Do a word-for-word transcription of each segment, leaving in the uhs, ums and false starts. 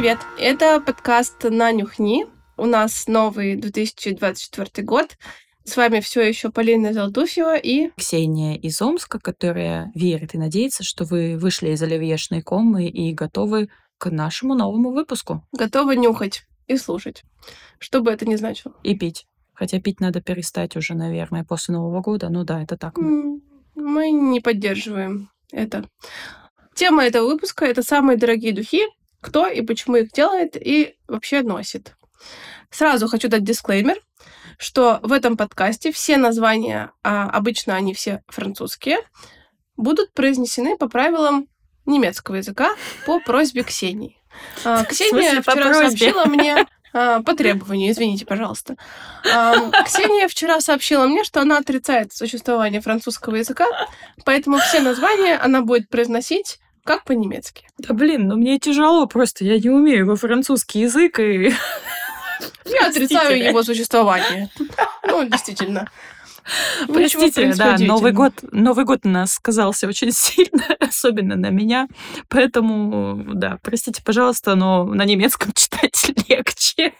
привет! Это подкаст «Нанюхни». У нас новый две тысячи двадцать четвёртый год. С вами все еще Полина Залдуфьева и Ксения из Омска, которая верит и надеется, что вы вышли из оливьешной комы и готовы к нашему новому выпуску. Готовы нюхать и слушать, что бы это ни значило. И пить. Хотя пить надо перестать уже, наверное, после Нового года. Ну да, это так. Мы, мы не поддерживаем это. Тема этого выпуска — это самые дорогие духи, кто и почему их делает и вообще носит. Сразу хочу дать дисклеймер, что в этом подкасте все названия, а обычно они все французские, будут произнесены по правилам немецкого языка по просьбе Ксении. А, Ксения вчера сообщила мне... А, по требованию, извините, пожалуйста. А, Ксения вчера сообщила мне, что она отрицает существование французского языка, поэтому все названия она будет произносить как по-немецки. Да блин, ну мне тяжело просто, я не умею во французский язык и... Я отрицаю его существование. Ну, действительно. Простите, да, Новый год, Новый год у нас сказался очень сильно, особенно на меня, поэтому, да, простите, пожалуйста, но на немецком читать легче.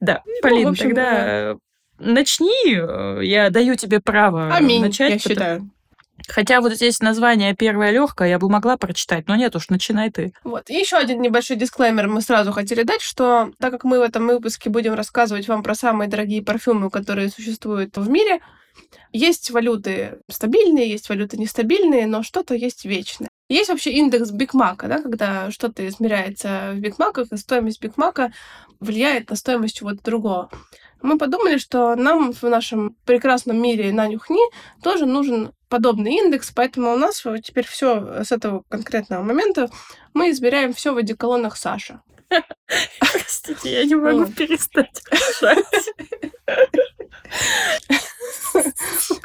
Да, Полин, тогда начни, я даю тебе право начать. Я считаю. Хотя вот здесь название первое легкое, я бы могла прочитать, но нет уж, начинай ты. Вот. И еще один небольшой дисклеймер мы сразу хотели дать, что так как мы в этом выпуске будем рассказывать вам про самые дорогие парфюмы, которые существуют в мире, есть валюты стабильные, есть валюты нестабильные, но что-то есть вечное. Есть вообще индекс Бигмака, да, когда что-то измеряется в Бигмаках, и стоимость Бигмака влияет на стоимость чего-то другого. Мы подумали, что нам в нашем прекрасном мире нанюхни тоже нужен подобный индекс, поэтому у нас теперь все с этого конкретного момента мы измеряем все в одеколонах Саша. Простите, я не могу перестать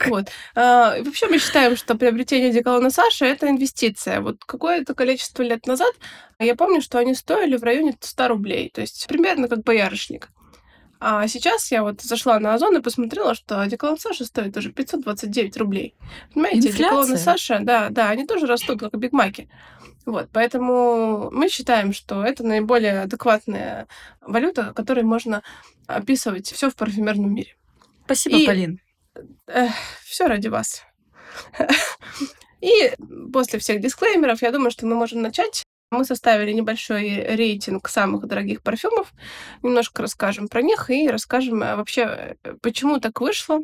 Вот. А, вообще мы считаем, что приобретение одеколона Саша — это инвестиция. Вот какое-то количество лет назад я помню, что они стоили в районе сто рублей, то есть примерно как боярышник. А сейчас я вот зашла на Озон и посмотрела, что одеколон Саша стоит уже пятьсот двадцать девять рублей. Понимаете, одеколоны Саша, да, да, они тоже растут, как бигмаки. Вот, поэтому мы считаем, что это наиболее адекватная валюта, которой можно описывать все в парфюмерном мире. Спасибо, и... Полин. Все ради вас. И после всех дисклеймеров, я думаю, что мы можем начать. Мы составили небольшой рейтинг самых дорогих парфюмов. Немножко расскажем про них и расскажем вообще, почему так вышло.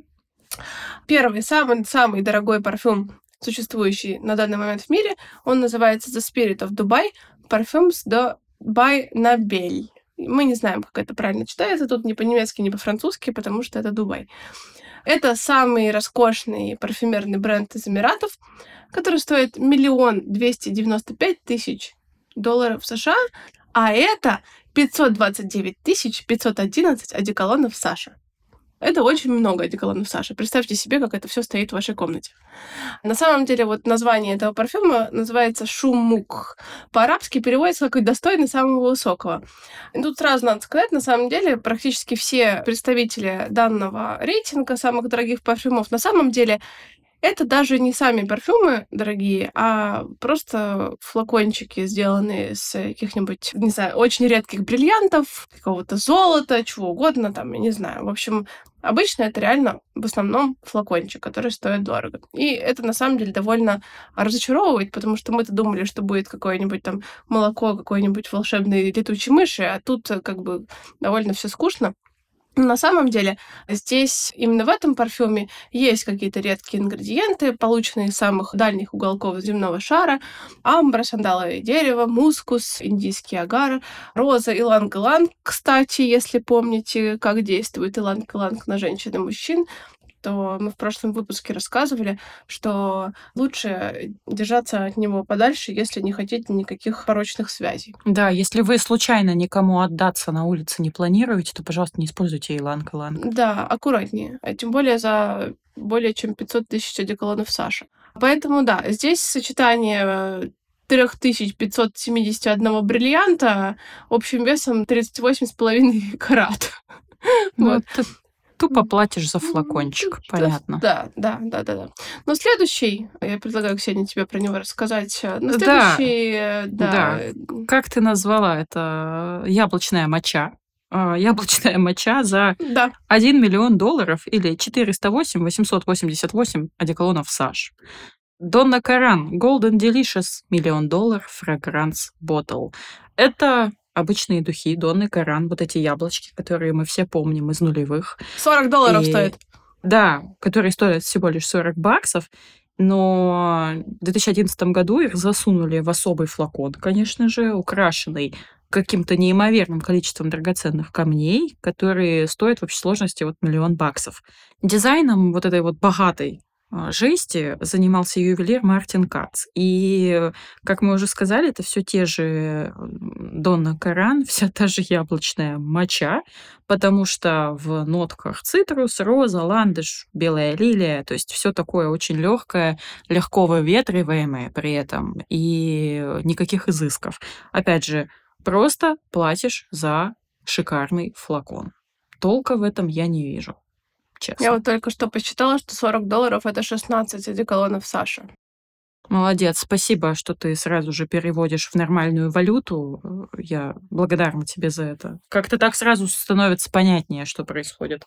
Первый, самый, самый дорогой парфюм, существующий на данный момент в мире, он называется The Spirit of Dubai Parfums de Bainabelle. Мы не знаем, как это правильно читается. Тут ни по-немецки, ни по-французски, потому что это Дубай. Это самый роскошный парфюмерный бренд из Эмиратов, который стоит миллион двести девяносто пять тысяч долларов США, а это пятьсот двадцать девять тысяч пятьсот одиннадцать одеколонов Саша. Это очень много одеколонов Саша. Представьте себе, как это все стоит в вашей комнате. На самом деле, вот название этого парфюма называется «Шумук». По-арабски переводится как «достойный самого высокого». И тут сразу надо сказать, на самом деле, практически все представители данного рейтинга самых дорогих парфюмов на самом деле это даже не сами парфюмы дорогие, а просто флакончики, сделанные с каких-нибудь, не знаю, очень редких бриллиантов, какого-то золота, чего угодно там, я не знаю. В общем, обычно это реально в основном флакончик, который стоит дорого. И это на самом деле довольно разочаровывает, потому что мы-то думали, что будет какое-нибудь там молоко, какой-нибудь волшебный летучей мыши, а тут как бы довольно все скучно. На самом деле, здесь, именно в этом парфюме, есть какие-то редкие ингредиенты, полученные из самых дальних уголков земного шара. Амбра, сандаловое дерево, мускус, индийский агар, роза, иланг-иланг. Кстати, если помните, как действует иланг-иланг на женщин и мужчин, то мы в прошлом выпуске рассказывали, что лучше держаться от него подальше, если не хотите никаких порочных связей. Да, если вы случайно никому отдаться на улице не планируете, то, пожалуйста, не используйте иланг-иланг. Да, аккуратнее. Тем более за более чем пятьсот тысяч одеколонов Саша. Поэтому, да, здесь сочетание три тысячи пятьсот семьдесят один бриллианта общим весом тридцать восемь с половиной карат. Вот. Тупо платишь за флакончик, понятно. Да, да, да, да, да. Но следующий, я предлагаю, Ксения, тебе про него рассказать. Но следующий, да, да. Как ты назвала это? Яблочная моча. Яблочная моча за да. один миллион долларов или четыреста восемь тысяч восемьсот восемьдесят восемь одеколонов Саш. Донна Каран, Golden Delicious, миллион долларов, Fragrance Bottle. Это обычные духи Донны Каран, вот эти яблочки, которые мы все помним из нулевых. сорок долларов и... стоит. Да, которые стоят всего лишь сорок баксов. Но в две тысячи одиннадцатом году их засунули в особый флакон, конечно же, украшенный каким-то неимоверным количеством драгоценных камней, которые стоят в общей сложности вот миллион баксов. Дизайном вот этой вот богатой жести занимался ювелир Мартин Кац. И, как мы уже сказали, это все те же Донна Каран, вся та же яблочная моча, потому что в нотках цитрус, роза, ландыш, белая лилия, то есть все такое очень легкое, легко выветриваемое при этом, и никаких изысков. Опять же, просто платишь за шикарный флакон. Толка в этом я не вижу. Честно. Я вот только что посчитала, что сорок долларов — это шестнадцать одеколонов Саши. Молодец, спасибо, что ты сразу же переводишь в нормальную валюту. Я благодарна тебе за это. Как-то так сразу становится понятнее, что происходит.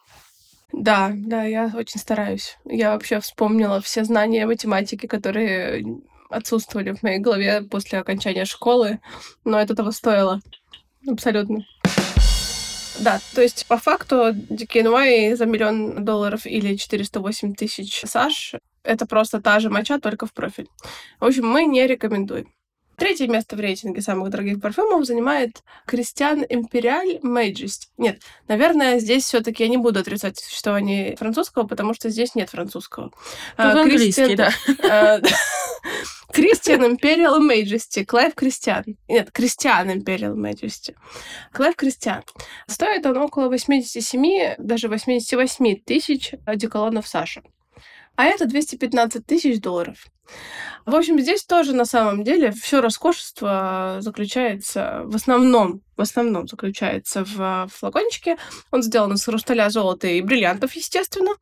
Да, да, я очень стараюсь. Я вообще вспомнила все знания математики, которые отсутствовали в моей голове после окончания школы, но это того стоило. Абсолютно. Да, то есть по факту ди кей эн уай за миллион долларов или четыреста восемь тысяч Саш — это просто та же моча, только в профиль. В общем, мы не рекомендуем. Третье место в рейтинге самых дорогих парфюмов занимает Christian Imperial Majesty. Нет, наверное, здесь все-таки я не буду отрицать существование французского, потому что здесь нет французского. Английский, да. Christian Imperial Majesty, Clive Christian. Нет, Christian Imperial Majesty. Clive Christian. Стоит он около восемьдесят семь, даже восемьдесят восемь тысяч одеколонов Саша. А это двести пятнадцать тысяч долларов. В общем, здесь тоже на самом деле все роскошество заключается в основном, в основном заключается в флакончике. Он сделан из хрусталя, золота и бриллиантов, естественно.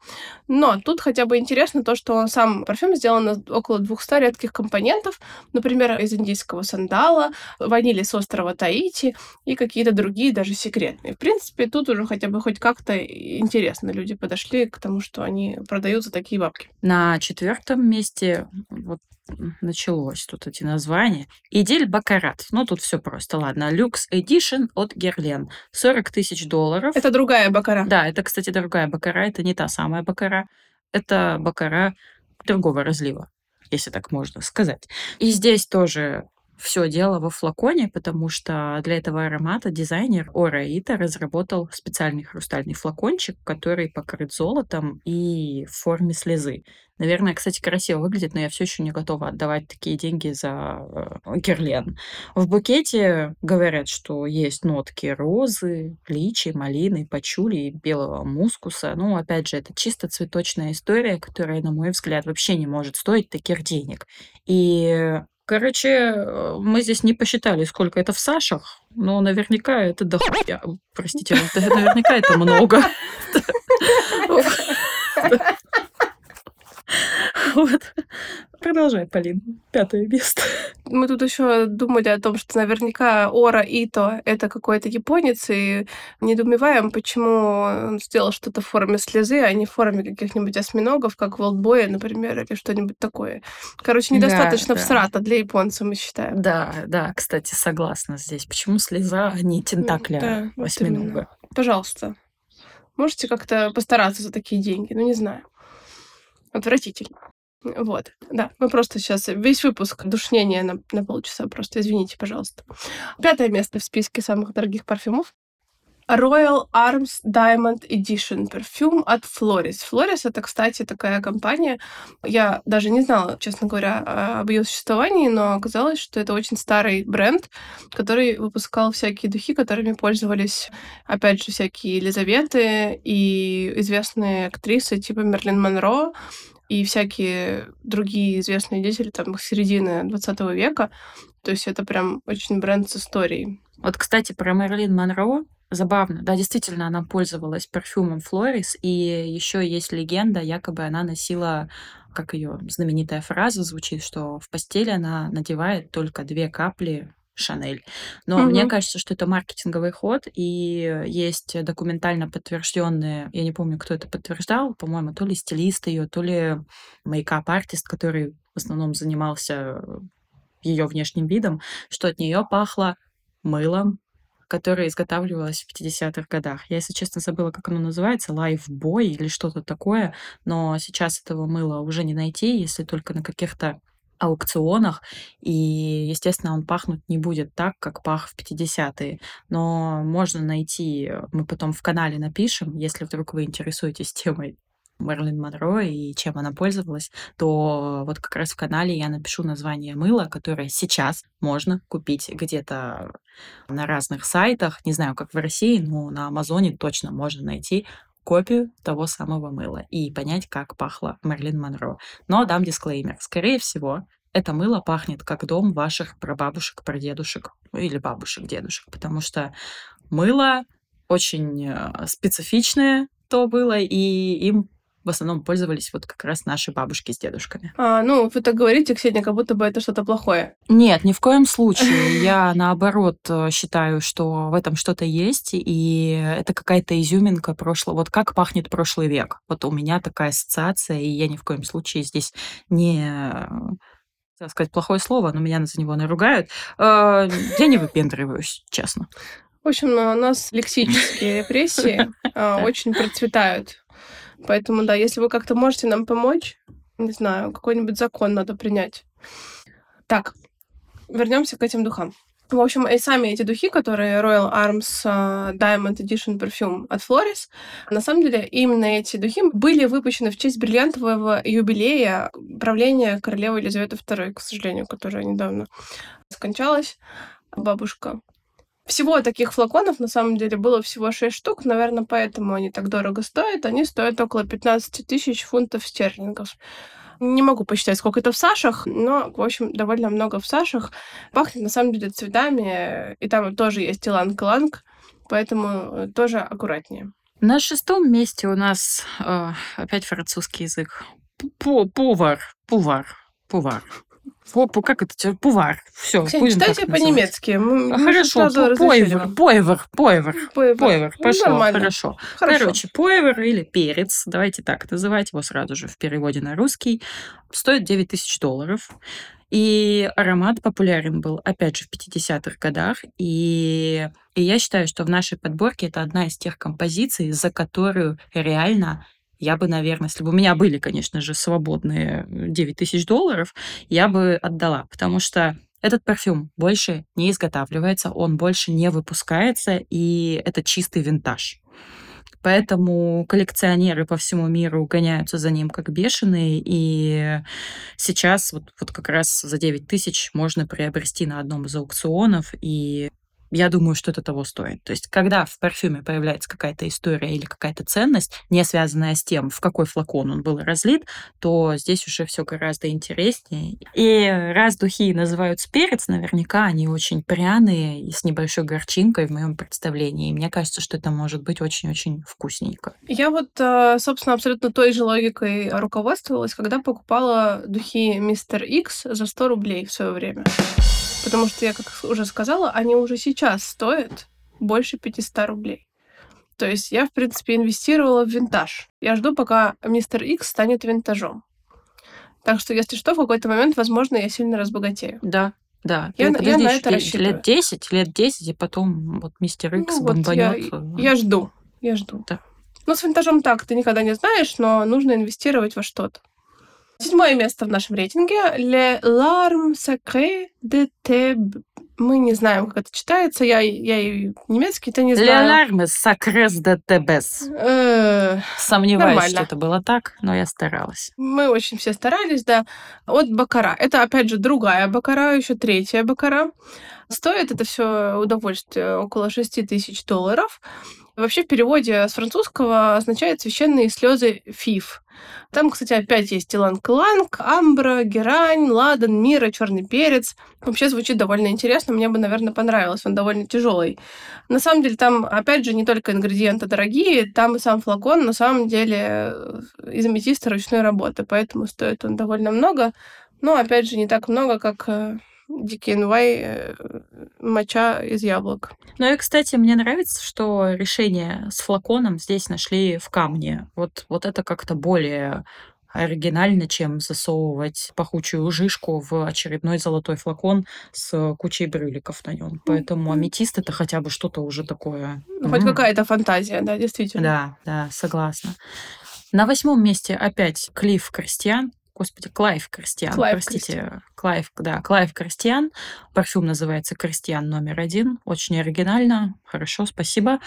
Но тут хотя бы интересно то, что он сам парфюм сделан из около двухсот редких компонентов, например, из индийского сандала, ванили с острова Таити и какие-то другие даже секретные. В принципе, тут уже хотя бы хоть как-то интересно люди подошли к тому, что они продают за такие бабки. На четвертом месте... Вот началось тут эти названия. Идель Бакарат. Ну, тут все просто, ладно. Люкс Edition от Герлен. сорок тысяч долларов. Это другая Бакара. Да, это, кстати, другая Бакара. Это не та самая Бакара. Это Бакара другого разлива, если так можно сказать. И здесь тоже все дело во флаконе, потому что для этого аромата дизайнер Ораита разработал специальный хрустальный флакончик, который покрыт золотом и в форме слезы. Наверное, кстати, красиво выглядит, но я все еще не готова отдавать такие деньги за Герлен. В букете говорят, что есть нотки розы, личи, малины, пачули и белого мускуса. Ну, опять же, это чисто цветочная история, которая, на мой взгляд, вообще не может стоить таких денег. И... Короче, мы здесь не посчитали, сколько это в сашах, но наверняка это дохуя. Простите, наверняка это много. Вот. Продолжай, Полин. Пятое место. Мы тут еще думали о том, что наверняка Ора Ито — это какой-то японец, и недоумеваем, почему он сделал что-то в форме слезы, а не в форме каких-нибудь осьминогов, как в Олдбое, например, или что-нибудь такое. Короче, недостаточно да, всрата да. для японца, мы считаем. Да, да, кстати, согласна здесь. Почему слеза, а не тентакля да, вот осьминога? Именно. Пожалуйста. Можете как-то постараться за такие деньги? Ну, не знаю. Отвратительно. Вот, да, мы просто сейчас весь выпуск душнения на, на полчаса, просто извините, пожалуйста. Пятое место в списке самых дорогих парфюмов. Royal Arms Diamond Edition Perfume от Floris. Floris — это, кстати, такая компания. Я даже не знала, честно говоря, об ее существовании, но оказалось, что это очень старый бренд, который выпускал всякие духи, которыми пользовались, опять же, всякие Елизаветы и известные актрисы типа Мэрилин Монро, и всякие другие известные деятели там, середины двадцатого века. То есть это прям очень бренд с историей. Вот, кстати, про Мэрилин Монро. Забавно. Да, действительно, она пользовалась парфюмом Floris. И еще есть легенда, якобы она носила, как ее знаменитая фраза звучит, что в постели она надевает только две капли Шанель. Но mm-hmm. мне кажется, что это маркетинговый ход, и есть документально подтвержденные, я не помню, кто это подтверждал, по-моему, то ли стилист ее, то ли мейкап-артист, который в основном занимался ее внешним видом, что от нее пахло мылом, которое изготавливалось в пятидесятых годах. Я, если честно, забыла, как оно называется, Life Boy или что-то такое, но сейчас этого мыла уже не найти, если только на каких-то аукционах, и, естественно, он пахнуть не будет так, как пах в пятидесятые. Но можно найти, мы потом в канале напишем, если вдруг вы интересуетесь темой Мэрилин Монро и чем она пользовалась, то вот как раз в канале я напишу название мыла, которое сейчас можно купить где-то на разных сайтах, не знаю, как в России, но на Амазоне точно можно найти копию того самого мыла и понять, как пахла Мэрилин Монро. Но дам дисклеймер. Скорее всего, это мыло пахнет как дом ваших прабабушек, прадедушек или бабушек, дедушек, потому что мыло очень специфичное то было, и им в основном пользовались вот как раз наши бабушки с дедушками. А, ну, вы так говорите, Ксения, как будто бы это что-то плохое. Нет, ни в коем случае. Я, наоборот, считаю, что в этом что-то есть, и это какая-то изюминка прошлого. Вот как пахнет прошлый век. Вот у меня такая ассоциация, и я ни в коем случае здесь не... Хотела сказать плохое слово, но меня за него наругают. Я не выпендриваюсь, честно. В общем, у нас лексические репрессии очень процветают. Поэтому, да, если вы как-то можете нам помочь, не знаю, какой-нибудь закон надо принять. Так, вернемся к этим духам. В общем, и сами эти духи, которые Royal Arms Diamond Edition Perfume от Floris, на самом деле именно эти духи были выпущены в честь бриллиантового юбилея правления королевы Елизаветы второй, к сожалению, которая недавно скончалась, бабушка. Всего таких флаконов, на самом деле, было всего шесть штук. Наверное, поэтому они так дорого стоят. Они стоят около пятнадцать тысяч фунтов стерлингов. Не могу посчитать, сколько это в сашах, но, в общем, довольно много в сашах. Пахнет, на самом деле, цветами. И там тоже есть иланг-иланг, поэтому тоже аккуратнее. На шестом месте у нас э, опять французский язык. Пувар, пувар, пувар. Как это? Пувар. Все. Ксения, читайте по-немецки. Хорошо. Пойвер, пойвер, пойвер, пойвер. Пошло. Хорошо. Короче, пойвер или перец, давайте так называть его сразу же в переводе на русский, стоит девять тысяч долларов. И аромат популярен был, опять же, в пятидесятых годах. И, и я считаю, что в нашей подборке это одна из тех композиций, за которую реально... Я бы, наверное, если бы у меня были, конечно же, свободные девять тысяч долларов, я бы отдала, потому что этот парфюм больше не изготавливается, он больше не выпускается, и это чистый винтаж. Поэтому коллекционеры по всему миру гоняются за ним как бешеные, и сейчас вот, вот как раз за девять тысяч можно приобрести на одном из аукционов, и... Я думаю, что это того стоит. То есть, когда в парфюме появляется какая-то история или какая-то ценность, не связанная с тем, в какой флакон он был разлит, то здесь уже все гораздо интереснее. И раз духи называют перец, наверняка они очень пряные и с небольшой горчинкой в моем представлении. И мне кажется, что это может быть очень-очень вкусненько. Я вот, собственно, абсолютно той же логикой руководствовалась, когда покупала духи мистер Икс за сто рублей в свое время. Потому что, я как уже сказала, они уже сейчас стоят больше пятьсот рублей. То есть я, в принципе, инвестировала в винтаж. Я жду, пока мистер Икс станет винтажом. Так что, если что, в какой-то момент, возможно, я сильно разбогатею. Да, да. Я, я на это рассчитываю. Лет десять, лет десять, и потом вот мистер Икс ну, бомбанет. Вот я, я жду, я жду. Да. Ну, с винтажом так ты никогда не знаешь, но нужно инвестировать во что-то. Седьмое место в нашем рейтинге. Les larmes sacrées de Thèbes. Мы не знаем, как это читается. Я, я и немецкий, это не знаю. Les larmes sacrées de Thèbes. Сомневаюсь, нормально. Что это было так, но я старалась. Мы очень все старались, да. От Бакара. Это, опять же, другая Бакара, еще третья Бакара. Стоит это все удовольствие около шести тысяч долларов. Вообще в переводе с французского означает «священные слезы фиф». Там, кстати, опять есть иланг-иланг, амбра, герань, ладан, мира, черный перец. Вообще звучит довольно интересно, мне бы, наверное, понравилось, он довольно тяжелый. На самом деле там, опять же, не только ингредиенты дорогие, там и сам флакон, на самом деле, из аметиста ручной работы, поэтому стоит он довольно много, но, опять же, не так много, как... дикинвай, моча из яблок. Ну и, кстати, мне нравится, что решение с флаконом здесь нашли в камне. Вот, вот это как-то более оригинально, чем засовывать пахучую жижку в очередной золотой флакон с кучей брюликов на нем. Поэтому аметист — это хотя бы что-то уже такое. Ну, хоть м-м. какая-то фантазия, да, действительно. Да, да, согласна. На восьмом месте опять Clive Christian. Господи, Clive Christian, Clive простите. Christian. Clive, да, Clive Christian. Парфюм называется Christian номер один. Очень оригинально. Хорошо, спасибо.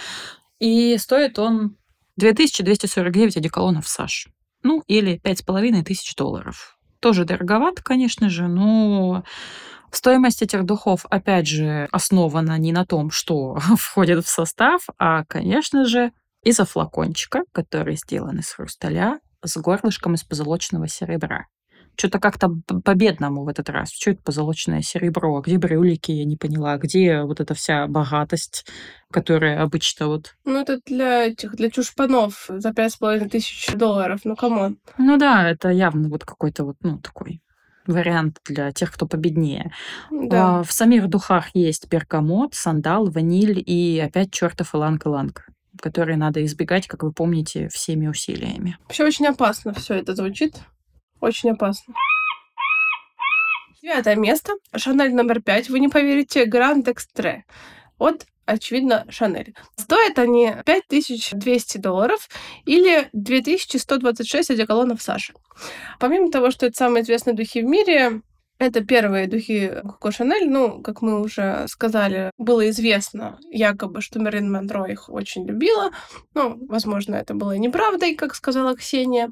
И стоит он две тысячи двести сорок девять одеколонов Саш. Ну, или пять с половиной тысяч долларов. Тоже дороговато, конечно же, но... Стоимость этих духов, опять же, основана не на том, что входит в состав, а, конечно же, из-за флакончика, который сделан из хрусталя, с горлышком из позолоченного серебра. Что-то как-то по-бедному в этот раз. Что это позолоченное серебро? Где брюлики? Я не поняла. Где вот эта вся богатость, которая обычно вот... Ну, это для этих, для чушпанов за пять с половиной тысяч долларов. Ну, камон. Ну да, это явно вот какой-то вот, ну, такой вариант для тех, кто победнее. Да. А, в самих духах есть бергамот, сандал, ваниль и опять чертов иланг-иланг, которые надо избегать, как вы помните, всеми усилиями. Вообще очень опасно все это звучит. Очень опасно. Девятое место. Шанель номер пять. Вы не поверите, Гранд Экстре. От, очевидно, Шанель. Стоят они пять тысяч двести долларов или две тысячи сто двадцать шесть одеколонов Саши. Помимо того, что это самые известные духи в мире, это первые духи Коко Шанель. Ну, как мы уже сказали, было известно якобы, что Мэрилин Монро их очень любила. Ну, возможно, это было неправдой, как сказала Ксения.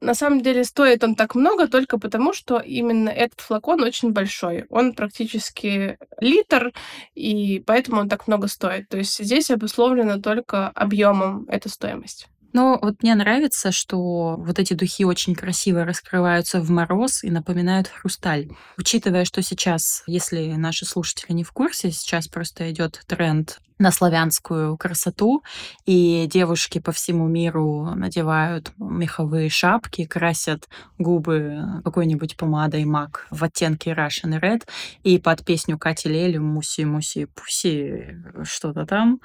На самом деле стоит он так много только потому, что именно этот флакон очень большой. Он практически литр, и поэтому он так много стоит. То есть здесь обусловлено только объемом эта стоимость. Но вот мне нравится, что вот эти духи очень красиво раскрываются в мороз и напоминают хрусталь. Учитывая, что сейчас, если наши слушатели не в курсе, сейчас просто идет тренд на славянскую красоту, и девушки по всему миру надевают меховые шапки, красят губы какой-нибудь помадой Mac в оттенке Russian Red, и под песню Кати Лели «Муси-муси-пуси» что-то там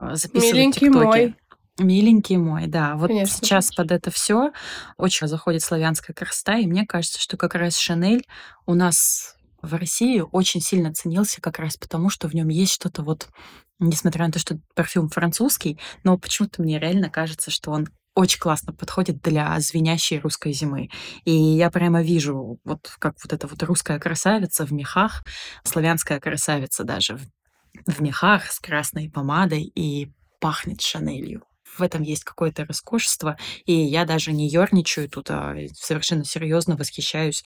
записывают «Миленький тиктоки». Мой. Миленький мой, да. Вот конечно, сейчас конечно. Под это все очень заходит славянская красота, и мне кажется, что как раз Шанель у нас в России очень сильно ценился как раз потому, что в нем есть что-то вот, несмотря на то, что парфюм французский, но почему-то мне реально кажется, что он очень классно подходит для звенящей русской зимы. И я прямо вижу, вот как вот эта вот русская красавица в мехах, славянская красавица даже в мехах с красной помадой и пахнет Шанелью. В этом есть какое-то роскошество, и я даже не ерничаю тут, а совершенно серьезно восхищаюсь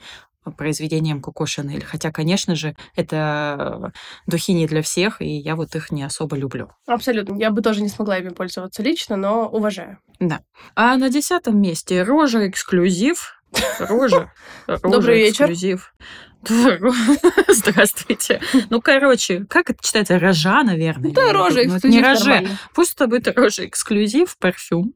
произведением Коко Шанель. Хотя, конечно же, это духи не для всех, и я вот их не особо люблю. Абсолютно. Я бы тоже не смогла ими пользоваться лично, но уважаю. Да. А на десятом месте Роже эксклюзив. Роже. Добрый эксклюзив. Вечер. Здравствуйте. Ну, короче, как это читается? Рожа, наверное. Да, рожа, эксклюзив. Не роже. Пусть это будет рожа эксклюзив, парфюм,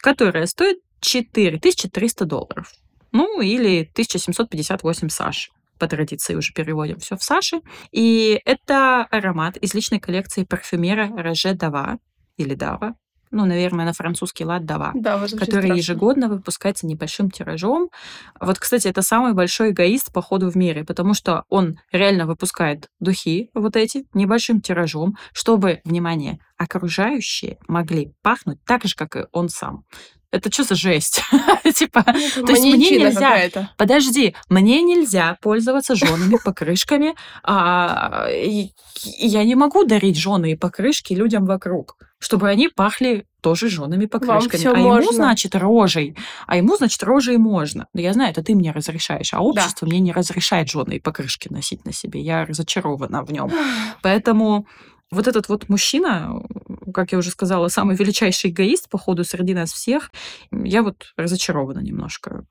которая стоит четыре тысячи триста долларов. Ну, или тысяча семьсот пятьдесят восемь Саш. По традиции уже переводим все в Саши. И это аромат из личной коллекции парфюмера Роже Дава или Дава. Ну, наверное, на французский лад «Дава», да, который страшно. Ежегодно выпускается небольшим тиражом. Вот, кстати, это самый большой эгоист, походу, в мире, потому что он реально выпускает духи вот эти небольшим тиражом, чтобы, внимание, окружающие могли пахнуть так же, как и он сам. это что за жесть? Типа, то есть мне нельзя... Подожди, мне нельзя пользоваться жёными покрышками. Я не могу дарить жёны и покрышки людям вокруг, чтобы они пахли тоже жёными покрышками. А ему, значит, рожей. А ему, значит, рожей можно. Но я знаю, это ты мне разрешаешь. А общество мне не разрешает жёны и покрышки носить на себе. Я разочарована в нём. Поэтому... Вот этот вот мужчина, как я уже сказала, самый величайший эгоист, походу, среди нас всех. Я вот разочарована немножко.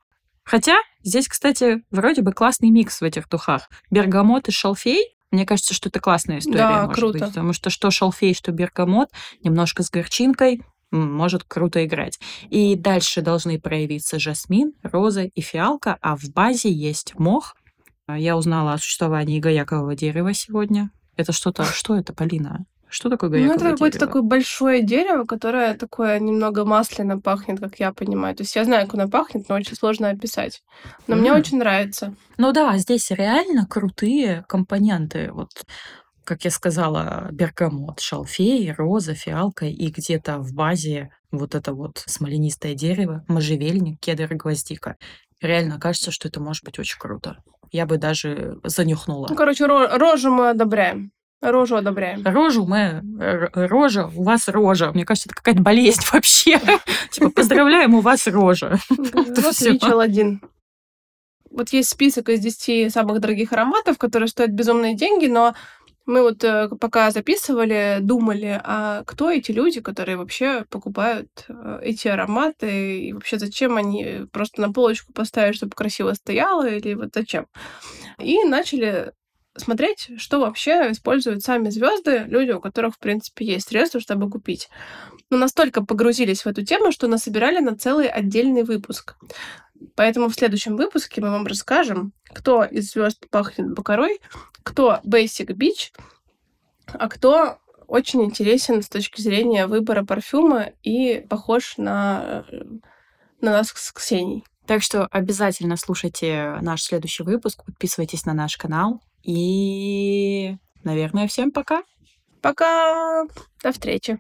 Хотя здесь, кстати, вроде бы классный микс в этих духах. Бергамот и шалфей. Мне кажется, что это классная история. Да, может круто. Быть, потому что что шалфей, что бергамот, немножко с горчинкой, может круто играть. И дальше должны проявиться жасмин, роза и фиалка, а в базе есть мох. Я узнала о существовании гаякового дерева сегодня. Это что-то... Что это, Полина? Что такое гаяковое дерево? Ну, это какое-то такое большое дерево, которое такое немного масляно пахнет, как я понимаю. То есть я знаю, как оно пахнет, но очень сложно описать. Но mm-hmm. мне очень нравится. Ну да, здесь реально крутые компоненты. Вот, как я сказала, бергамот, шалфей, роза, фиалка и где-то в базе вот это вот смоленистое дерево, можжевельник, кедр и гвоздика. Реально кажется, что это может быть очень круто. Я бы даже занюхнула. Ну, короче, рожу мы одобряем. Рожу одобряем. Рожу мы... Рожа, у вас рожа. Мне кажется, это какая-то болезнь вообще. Типа, поздравляем, у вас рожа. Рожа один. Вот есть список из десяти самых дорогих ароматов, которые стоят безумные деньги, но мы вот пока записывали, думали, а кто эти люди, которые вообще покупают эти ароматы, и вообще зачем они просто на полочку поставят, чтобы красиво стояло, или вот зачем. И начали смотреть, что вообще используют сами звезды, люди, у которых, в принципе, есть средства, чтобы купить. Но настолько погрузились в эту тему, что насобирали на целый отдельный выпуск. Поэтому в следующем выпуске мы вам расскажем, кто из звезд пахнет Бакарой, кто Basic Beach, а кто очень интересен с точки зрения выбора парфюма и похож на, на нас с Ксенией. Так что обязательно слушайте наш следующий выпуск, подписывайтесь на наш канал. И, наверное, всем пока. Пока! До встречи!